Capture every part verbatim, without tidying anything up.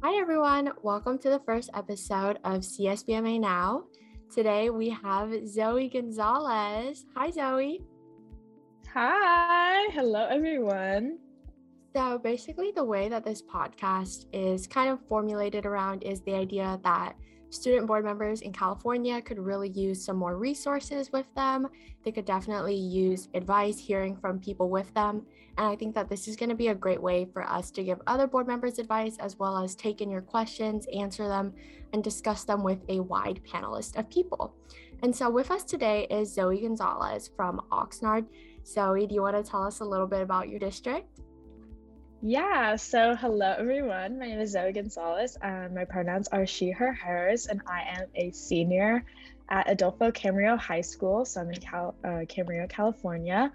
Hi everyone, welcome to the first episode of C S B M A Now. Today we have Zoe Gonzalez. Hi Zoe. Hi, hello everyone. So basically the way that this podcast is kind of formulated around is the idea that student board members in California could really use some more resources with them. They could definitely use advice, hearing from people with them. And I think that this is going to be a great way for us to give other board members advice, as well as take in your questions, answer them, and discuss them with a wide panelist of people. And so with us today is Zoe Gonzalez from Oxnard. Zoe, do you want to tell us a little bit about your district? Yeah, so hello everyone. My name is Zoe Gonzalez. Um, my pronouns are she, her, hers, and I am a senior at Adolfo Camarillo High School. So I'm in Cal- uh, Camarillo, California,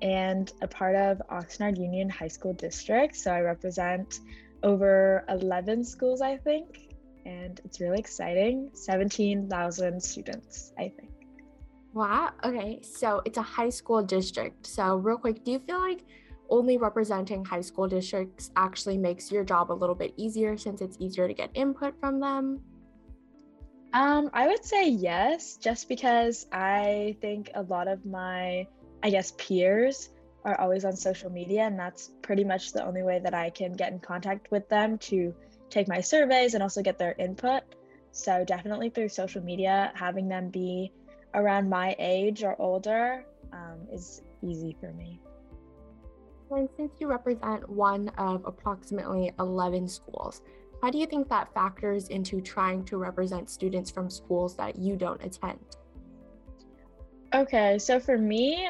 and a part of Oxnard Union High School District. So I represent over eleven schools, I think, and it's really exciting. seventeen thousand students, I think. Wow. Okay, so it's a high school district. So real quick, do you feel like only representing high school districts actually makes your job a little bit easier, since it's easier to get input from them? Um, I would say yes, just because I think a lot of my, I guess, peers are always on social media, and that's pretty much the only way that I can get in contact with them to take my surveys and also get their input. So definitely through social media, having them be around my age or older um, is easy for me. And since you represent one of approximately eleven schools, how do you think that factors into trying to represent students from schools that you don't attend? Okay, so for me,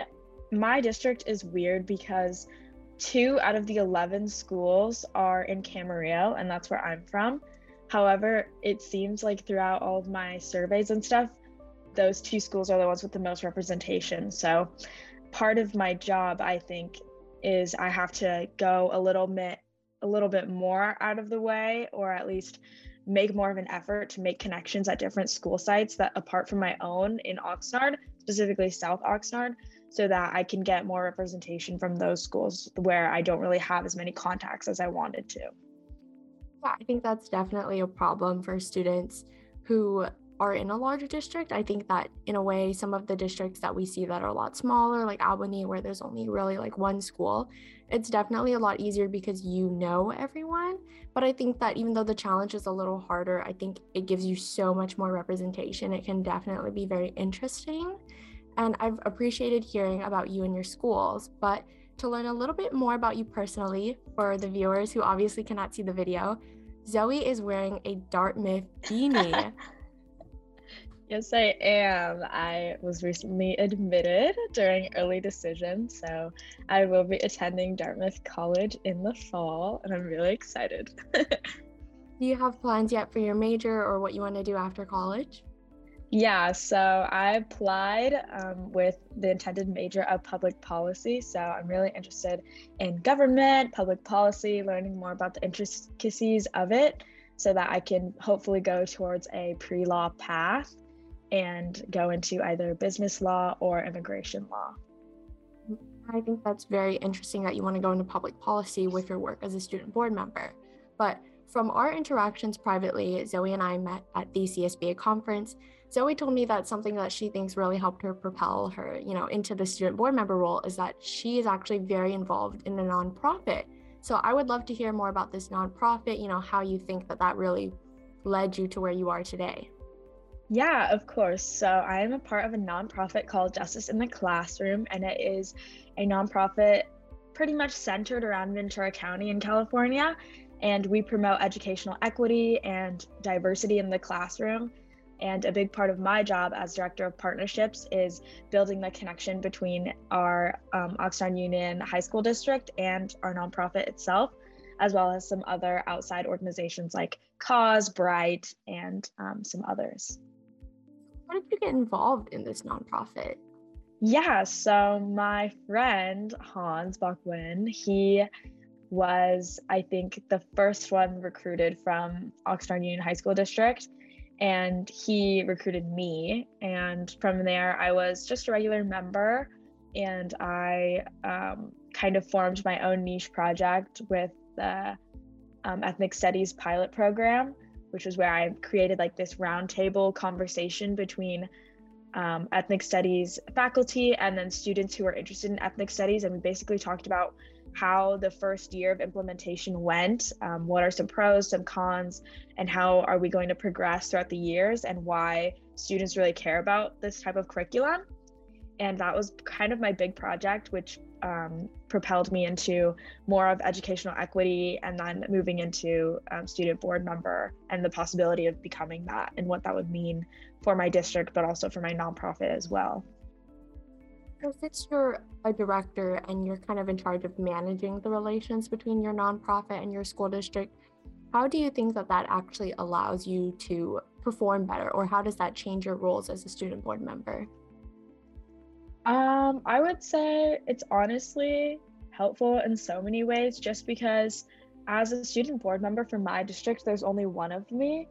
my district is weird because two out of the eleven schools are in Camarillo, and that's where I'm from. However, it seems like throughout all of my surveys and stuff, those two schools are the ones with the most representation. So part of my job, I think, is I have to go a little bit a little bit more out of the way, or at least make more of an effort to make connections at different school sites that apart from my own in Oxnard, specifically South Oxnard, so that I can get more representation from those schools where I don't really have as many contacts as I wanted to. Yeah, I think that's definitely a problem for students who are in a larger district. I think that in a way, some of the districts that we see that are a lot smaller, like Albany, where there's only really like one school, it's definitely a lot easier because you know everyone. But I think that even though the challenge is a little harder, I think it gives you so much more representation. It can definitely be very interesting. And I've appreciated hearing about you and your schools, but to learn a little bit more about you personally, for the viewers who obviously cannot see the video, Zoe is wearing a Dartmouth beanie. Yes, I am. I was recently admitted during early decision, so I will be attending Dartmouth College in the fall, and I'm really excited. Do you have plans yet for your major or what you want to do after college? Yeah, so I applied um, with the intended major of public policy, so I'm really interested in government, public policy, learning more about the intricacies of it, so that I can hopefully go towards a pre-law path and go into either business law or immigration law. I think that's very interesting that you want to go into public policy with your work as a student board member. But from our interactions privately, Zoe and I met at the C S B A conference. Zoe told me that something that she thinks really helped her propel her, you know, into the student board member role is that she is actually very involved in a nonprofit. So I would love to hear more about this nonprofit, you know, how you think that that really led you to where you are today. Yeah, of course. So I am a part of a nonprofit called Justice in the Classroom, and it is a nonprofit pretty much centered around Ventura County in California. And we promote educational equity and diversity in the classroom. And a big part of my job as director of partnerships is building the connection between our um, Oxnard Union High School District and our nonprofit itself, as well as some other outside organizations like Cause, Bright, and um, some others. How did you get involved in this nonprofit? Yeah, so my friend, Hans Bachwin, he was, I think, the first one recruited from Oxnard Union High School District. And he recruited me, and from there I was just a regular member, and I um, kind of formed my own niche project with the um, Ethnic Studies Pilot Program, which was where I created like this roundtable conversation between um, ethnic studies faculty and then students who are interested in ethnic studies. And we basically talked about how the first year of implementation went, um, what are some pros, some cons, and how are we going to progress throughout the years, and why students really care about this type of curriculum. And that was kind of my big project, which um, propelled me into more of educational equity, and then moving into um, student board member and the possibility of becoming that and what that would mean for my district, but also for my nonprofit as well. Since you're a director and you're kind of in charge of managing the relations between your nonprofit and your school district, how do you think that that actually allows you to perform better, or how does that change your roles as a student board member? Um, I would say it's honestly helpful in so many ways, just because as a student board member for my district, there's only one of me.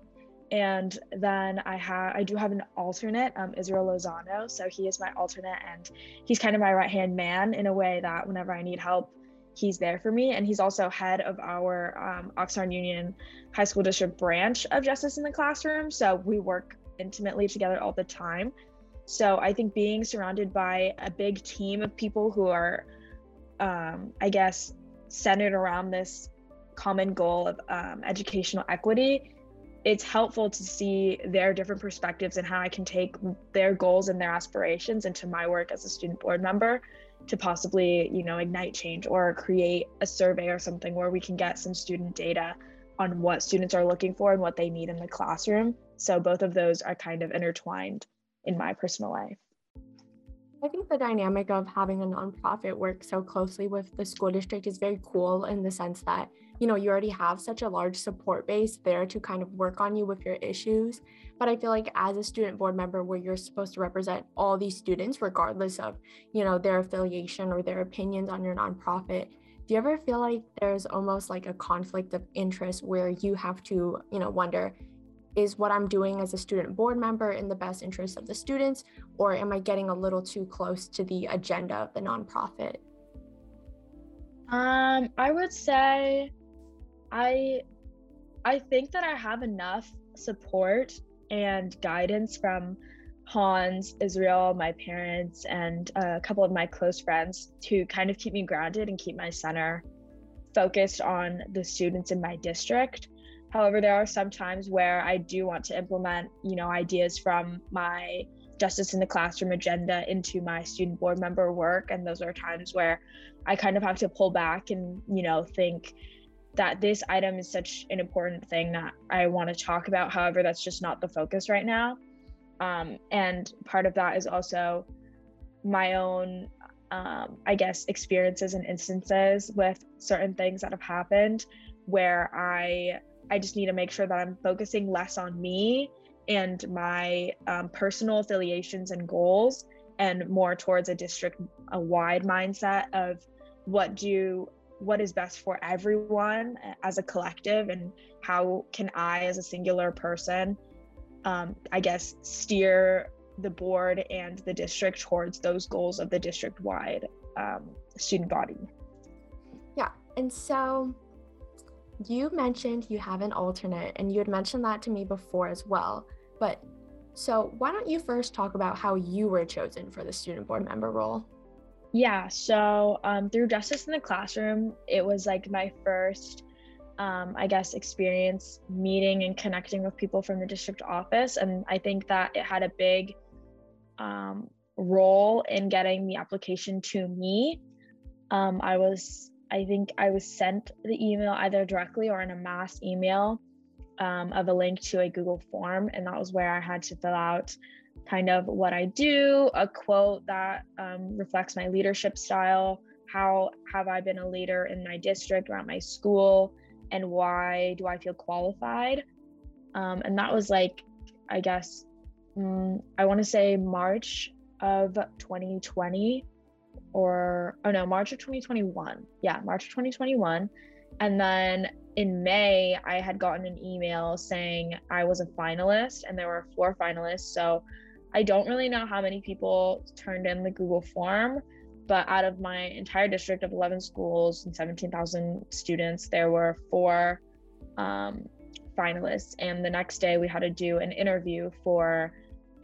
And then I have, I do have an alternate, um, Israel Lozano. So he is my alternate, and he's kind of my right-hand man in a way that whenever I need help, he's there for me. And he's also head of our um, Oxnard Union High School District branch of Justice in the Classroom. So we work intimately together all the time. So I think being surrounded by a big team of people who are, um, I guess, centered around this common goal of um, educational equity, it's helpful to see their different perspectives and how I can take their goals and their aspirations into my work as a student board member to possibly, you know, ignite change or create a survey or something where we can get some student data on what students are looking for and what they need in the classroom. So both of those are kind of intertwined in my personal life. I think the dynamic of having a nonprofit work so closely with the school district is very cool, in the sense that, you know, you already have such a large support base there to kind of work on you with your issues. But I feel like as a student board member, where you're supposed to represent all these students, regardless of, you know, their affiliation or their opinions on your nonprofit, do you ever feel like there's almost like a conflict of interest where you have to, you know, wonder, is what I'm doing as a student board member in the best interest of the students, or am I getting a little too close to the agenda of the nonprofit? Um, I would say I, I think that I have enough support and guidance from Hans, Israel, my parents, and a couple of my close friends to kind of keep me grounded and keep my center focused on the students in my district. However, there are some times where I do want to implement, you know, ideas from my Justice in the Classroom agenda into my student board member work. And those are times where I kind of have to pull back and, you know, think that this item is such an important thing that I want to talk about. However, that's just not the focus right now. Um, and part of that is also my own, um, I guess, experiences and instances with certain things that have happened where I I just need to make sure that I'm focusing less on me and my um, personal affiliations and goals, and more towards a district, a wide mindset of what do, what is best for everyone as a collective, and how can I as a singular person, um, I guess, steer the board and the district towards those goals of the district-wide um, student body. Yeah, and so, you mentioned you have an alternate, and you had mentioned that to me before as well. But so why don't you first talk about how you were chosen for the student board member role? Yeah, so um, through Justice in the Classroom, it was like my first, um, I guess, experience meeting and connecting with people from the district office. And I think that it had a big um, role in getting the application to me. Um, I was I think I was sent the email either directly or in a mass email um, of a link to a Google form. And that was where I had to fill out kind of what I do, a quote that um, reflects my leadership style. How have I been a leader in my district, around my school, and why do I feel qualified? Um, and that was like, I guess, um, I want to say March of twenty twenty. or, oh no, March of twenty twenty-one. Yeah, March of twenty twenty-one. And then in May, I had gotten an email saying I was a finalist, and there were four finalists. So I don't really know how many people turned in the Google form, but out of my entire district of eleven schools and seventeen thousand students, there were four um, finalists. And the next day we had to do an interview for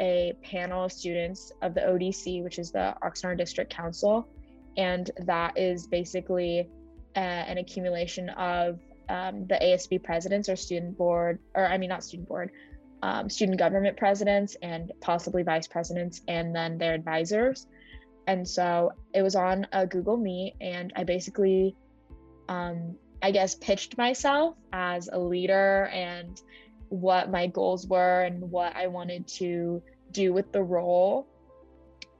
a panel of students of the O D C, which is the Oxnard District Council. And that is basically uh, an accumulation of um, the A S B presidents or student board, or I mean, not student board, um, student government presidents and possibly vice presidents, and then their advisors. And so it was on a Google Meet, and I basically, um, I guess, pitched myself as a leader and what my goals were and what I wanted to do with the role.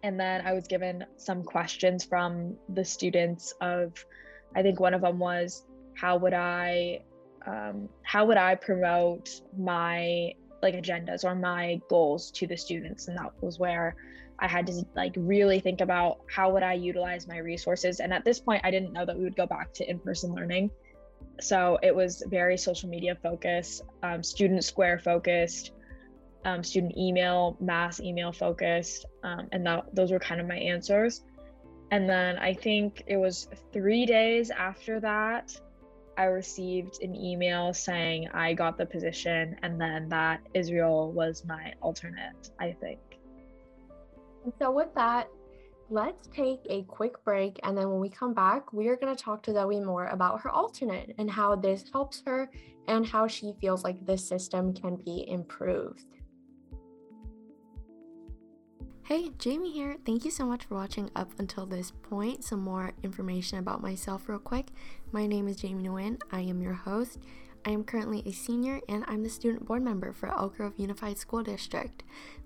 And then I was given some questions from the students of, I think one of them was, how would I, um, how would I promote my like agendas or my goals to the students? And that was where I had to like really think about how would I utilize my resources. And at this point, I didn't know that we would go back to in-person learning. So it was very social media focused, um, student square focused, Um, student email, mass email focused, um, and that, those were kind of my answers. And then I think it was three days after that, I received an email saying I got the position, and then that Israel was my alternate, I think. And so with that, let's take a quick break, and then when we come back, we are going to talk to Zoe more about her alternate and how this helps her and how she feels like this system can be improved. Hey, Jaimee here. Thank you so much for watching up until this point. Some more information about myself real quick. My name is Jaimee Nguyen. I am your host. I am currently a senior, and I'm the student board member for Elk Grove Unified School District.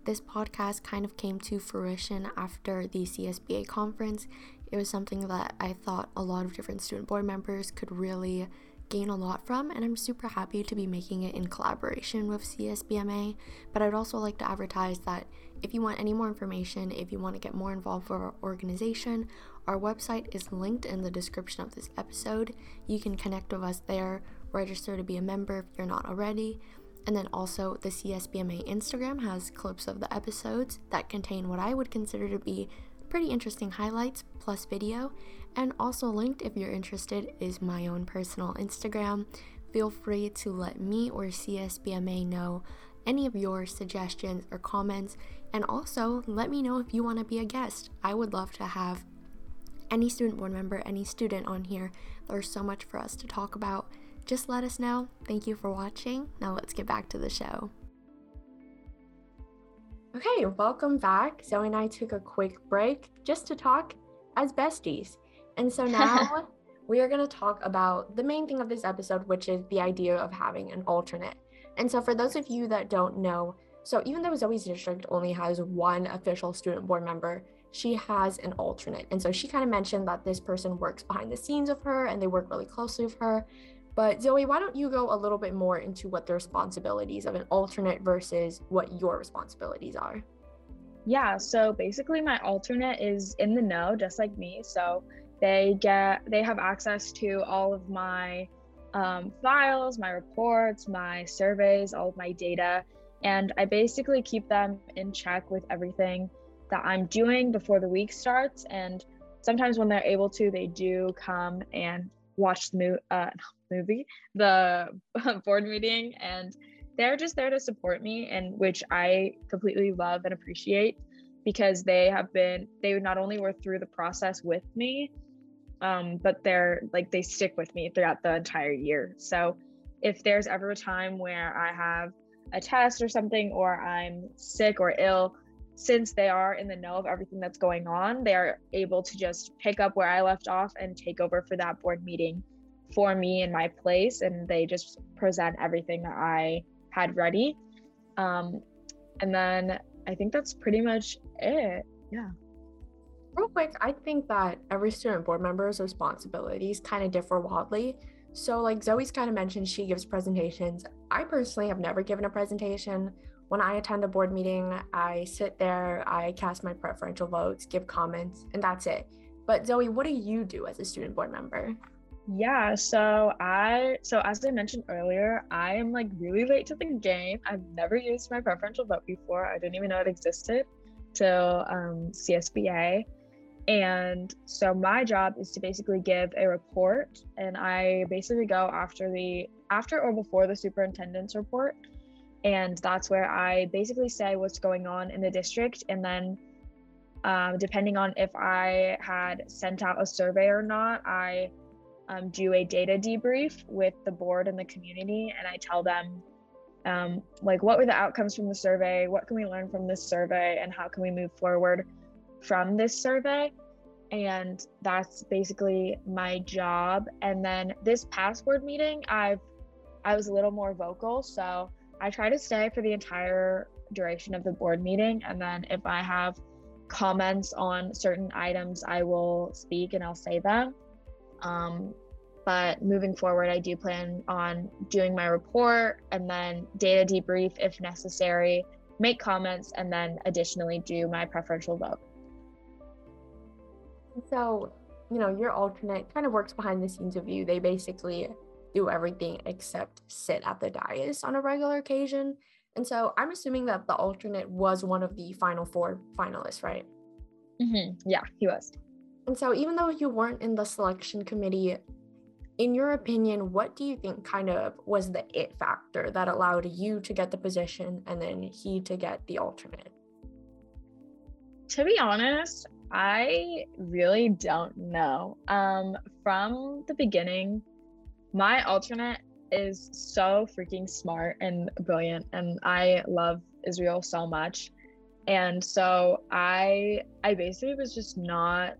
This podcast kind of came to fruition after the C S B A conference. It was something that I thought a lot of different student board members could really gain a lot from, and I'm super happy to be making it in collaboration with C S B M A. But I'd also like to advertise that if you want any more information, if you want to get more involved with our organization, our website is linked in the description of this episode. You can connect with us there, register to be a member if you're not already, and then also the C S B M A Instagram has clips of the episodes that contain what I would consider to be pretty interesting highlights plus video. And also linked, if you're interested, is my own personal Instagram. Feel free to let me or C S B M A know any of your suggestions or comments, and also let me know if you want to be a guest. I would love to have any student board member, any student on here. There's so much for us to talk about. Just let us know. Thank you for watching. Now let's get back to the show. Okay, welcome back. Zoe and I took a quick break just to talk as besties. And so now we are going to talk about the main thing of this episode, which is the idea of having an alternate. And so for those of you that don't know, so even though Zoe's district only has one official student board member, she has an alternate. And so she kind of mentioned that this person works behind the scenes with her and they work really closely with her. But Zoe, why don't you go a little bit more into what the responsibilities of an alternate versus what your responsibilities are? Yeah, so basically my alternate is in the know, just like me. So they get, they have access to all of my um, files, my reports, my surveys, all of my data. And I basically keep them in check with everything that I'm doing before the week starts. And sometimes when they're able to, they do come and watch the mo- uh, movie, the board meeting, and they're just there to support me, and which I completely love and appreciate, because they have been, they not only were through the process with me, um, but they're like, they stick with me throughout the entire year. So if there's ever a time where I have a test or something, or I'm sick or ill, since they are in the know of everything that's going on, they are able to just pick up where I left off and take over for that board meeting for me in my place, and they just present everything that I had ready. Um, and then I think that's pretty much it. Yeah. Real quick, I think that every student board member's responsibilities kind of differ wildly. So like Zoe's kind of mentioned, she gives presentations. I personally have never given a presentation. When I attend a board meeting, I sit there, I cast my preferential votes, give comments, and that's it. But Zoe, what do you do as a student board member? Yeah, so I, so as I mentioned earlier, I am like really late to the game. I've never used my preferential vote before. I didn't even know it existed till um, C S B A. And so my job is to basically give a report, and I basically go after the after or before the superintendent's report. And that's where I basically say what's going on in the district. And then um, depending on if I had sent out a survey or not, I um, do a data debrief with the board and the community. And I tell them, um, like, what were the outcomes from the survey? What can we learn from this survey? And how can we move forward from this survey? And that's basically my job. And then this past board meeting, I've I was a little more vocal, so I try to stay for the entire duration of the board meeting. And then if I have comments on certain items, I will speak and I'll say them. Um, but moving forward, I do plan on doing my report and then data debrief if necessary, make comments, and then additionally do my preferential vote. So, you know, your alternate kind of works behind the scenes of you. They basically do everything except sit at the dais on a regular occasion. And so I'm assuming that the alternate was one of the Final Four finalists, right? Mm-hmm. Yeah, he was. And so even though you weren't in the selection committee, in your opinion, what do you think kind of was the it factor that allowed you to get the position and then he to get the alternate? To be honest, I really don't know. Um, from the beginning, my alternate is so freaking smart and brilliant, and I love Israel so much. And so I I basically was just not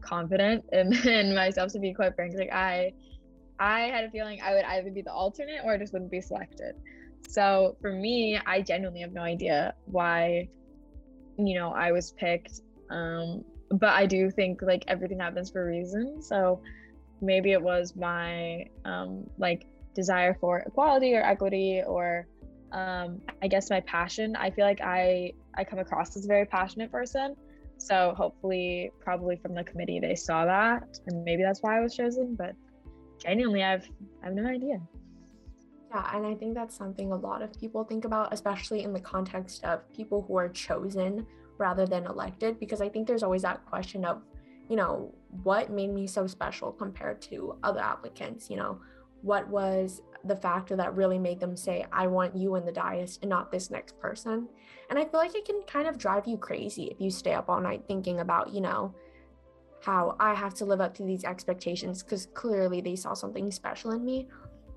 confident in, in myself, to be quite frank. Like I I had a feeling I would either be the alternate or I just wouldn't be selected. So for me, I genuinely have no idea why, you know, I was picked. Um, but I do think like everything happens for a reason. So maybe it was my um, like desire for equality or equity, or um, I guess my passion. I feel like I, I come across as a very passionate person. So hopefully, probably from the committee, they saw that, and maybe that's why I was chosen. But genuinely, I've I have no idea. Yeah, and I think that's something a lot of people think about, especially in the context of people who are chosen rather than elected, because I think there's always that question of, you know, what made me so special compared to other applicants? You know, what was the factor that really made them say, I want you in the dais and not this next person? And I feel like it can kind of drive you crazy if you stay up all night thinking about, you know, how I have to live up to these expectations because clearly they saw something special in me.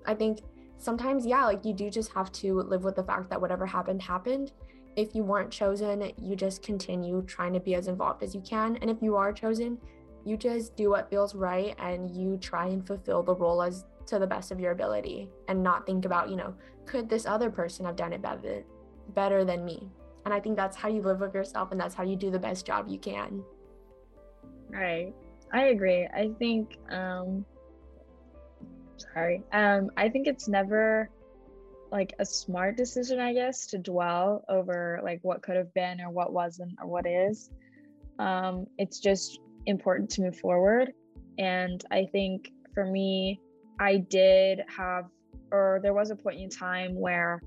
I think sometimes, yeah, like you do just have to live with the fact that whatever happened, happened. If you weren't chosen, you just continue trying to be as involved as you can. And if you are chosen, you just do what feels right and you try and fulfill the role as to the best of your ability and not think about, you know, could this other person have done it better, better than me? And I think that's how you live with yourself, and that's how you do the best job you can. Right. I agree. I think, um, sorry. Um, I think it's never like a smart decision, I guess, to dwell over like what could have been or what wasn't or what is. Um, it's just important to move forward. And I think for me, I did have, or there was a point in time where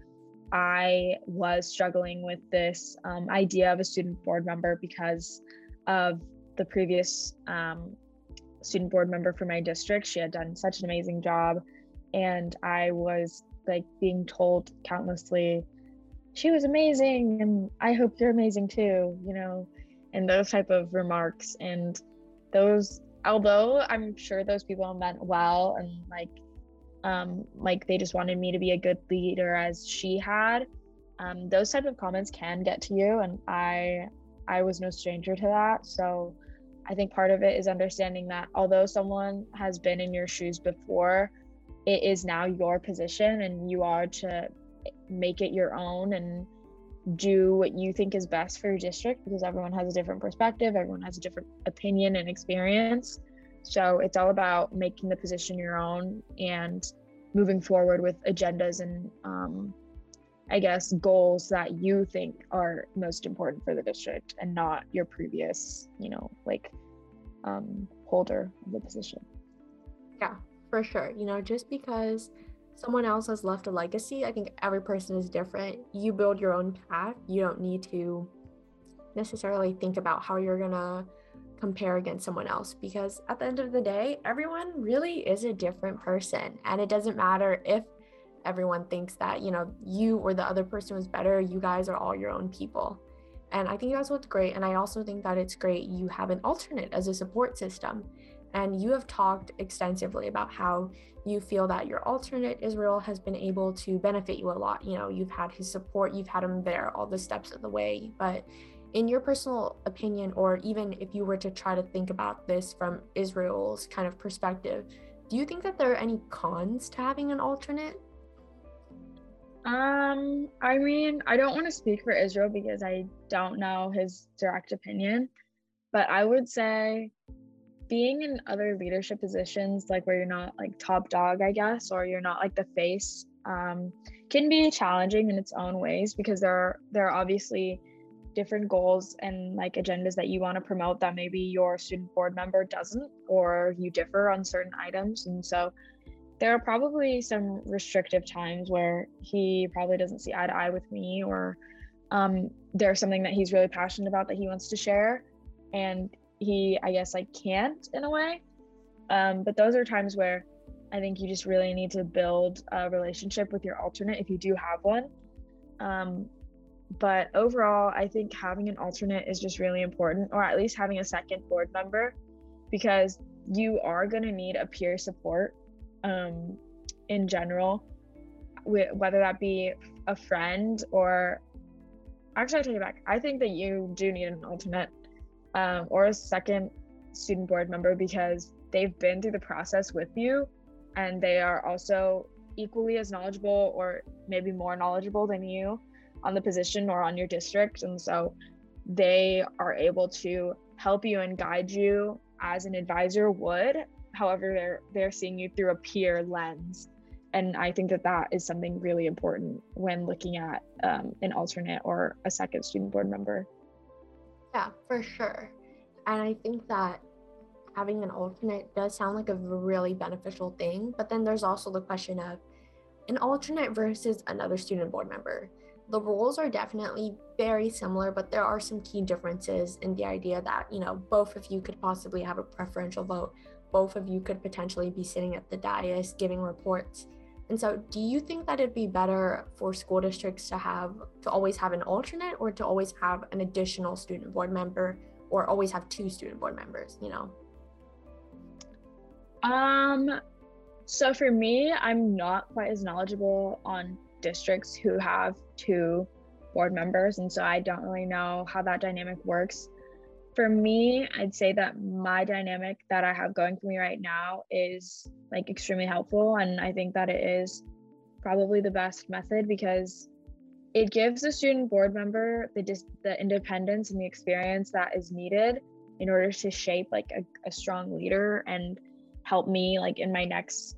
I was struggling with this um, idea of a student board member because of the previous um, student board member for my district. She had done such an amazing job, and I was like being told countlessly, she was amazing and I hope you're amazing too, you know, and those type of remarks. And those, although I'm sure those people meant well, and like um like they just wanted me to be a good leader as she had, um those type of comments can get to you, and I I was no stranger to that. So I think part of it is understanding that although someone has been in your shoes before, it is now your position and you are to make it your own and do what you think is best for your district, because everyone has a different perspective, everyone has a different opinion and experience. So it's all about making the position your own and moving forward with agendas and um, I guess goals that you think are most important for the district, and not your previous, you know, like um, holder of the position. Yeah. For sure. You know, just because someone else has left a legacy, I think every person is different. You build your own path. You don't need to necessarily think about how you're going to compare against someone else, because at the end of the day, everyone really is a different person. And it doesn't matter if everyone thinks that, you know, you or the other person was better, you guys are all your own people. And I think that's what's great. And I also think that it's great you have an alternate as a support system. And you have talked extensively about how you feel that your alternate, Israel, has been able to benefit you a lot. You know, you've had his support, you've had him there all the steps of the way. But in your personal opinion, or even if you were to try to think about this from Israel's kind of perspective, do you think that there are any cons to having an alternate? Um, I mean, I don't want to speak for Israel because I don't know his direct opinion, but I would say being in other leadership positions, like where you're not like top dog, I guess, or you're not like the face, um, can be challenging in its own ways, because there are, there are obviously different goals and like agendas that you want to promote that maybe your student board member doesn't, or you differ on certain items. And so there are probably some restrictive times where he probably doesn't see eye to eye with me, or um, there's something that he's really passionate about that he wants to share, and he, I guess, like can't in a way. Um, but those are times where I think you just really need to build a relationship with your alternate if you do have one. Um, but overall, I think having an alternate is just really important, or at least having a second board member, because you are gonna need a peer support um, in general, wh- whether that be a friend or, actually I take it back. I think that you do need an alternate. Um, or a second student board member, because they've been through the process with you, and they are also equally as knowledgeable, or maybe more knowledgeable than you, on the position or on your district. And so they are able to help you and guide you as an advisor would. However, they're they're seeing you through a peer lens, and I think that that is something really important when looking at um, an alternate or a second student board member. Yeah, for sure. And I think that having an alternate does sound like a really beneficial thing. But then there's also the question of an alternate versus another student board member. The roles are definitely very similar, but there are some key differences in the idea that, you know, both of you could possibly have a preferential vote. Both of you could potentially be sitting at the dais giving reports. And so do you think that it'd be better for school districts to have, to always have an alternate, or to always have an additional student board member, or always have two student board members, you know? Um, so for me, I'm not quite as knowledgeable on districts who have two board members. And so I don't really know how that dynamic works. For me, I'd say that my dynamic that I have going for me right now is like extremely helpful. And I think that it is probably the best method, because it gives the student board member the dis- the independence and the experience that is needed in order to shape like a, a strong leader and help me like in my next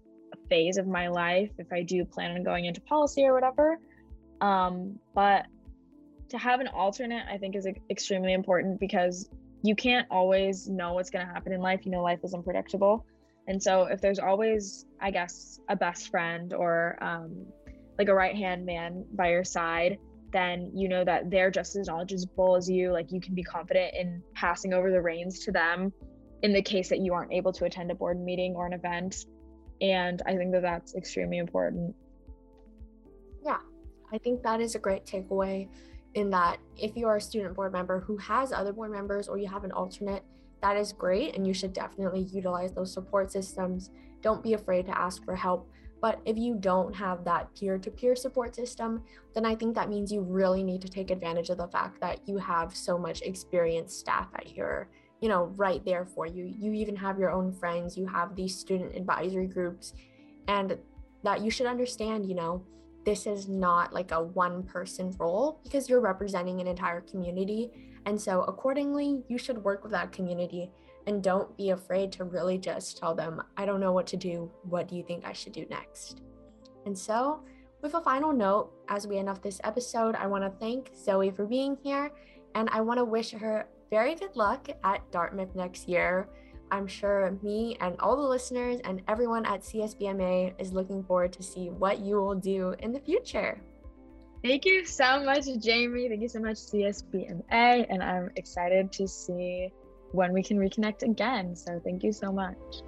phase of my life, if I do plan on going into policy or whatever. Um, but to have an alternate, I think, is extremely important, because you can't always know what's going to happen in life. You know, life is unpredictable. And so if there's always, I guess, a best friend or um, like a right-hand man by your side, then you know that they're just as knowledgeable as you. Like, you can be confident in passing over the reins to them in the case that you aren't able to attend a board meeting or an event. And I think that that's extremely important. Yeah, I think that is a great takeaway, in that if you are a student board member who has other board members, or you have an alternate, that is great, and you should definitely utilize those support systems. Don't be afraid to ask for help. But if you don't have that peer-to-peer support system, then I think that means you really need to take advantage of the fact that you have so much experienced staff at your, you know, right there for you. You even have your own friends, you have these student advisory groups, and that you should understand, you know, this is not like a one person role, because you're representing an entire community. And so accordingly, you should work with that community, and don't be afraid to really just tell them, I don't know what to do. What do you think I should do next? And so with a final note, as we end off this episode, I want to thank Zoe for being here, and I want to wish her very good luck at Dartmouth next year. I'm sure me and all the listeners and everyone at C S B M A is looking forward to see what you will do in the future. Thank you so much, Jaimee. Thank you so much, C S B M A. And I'm excited to see when we can reconnect again. So thank you so much.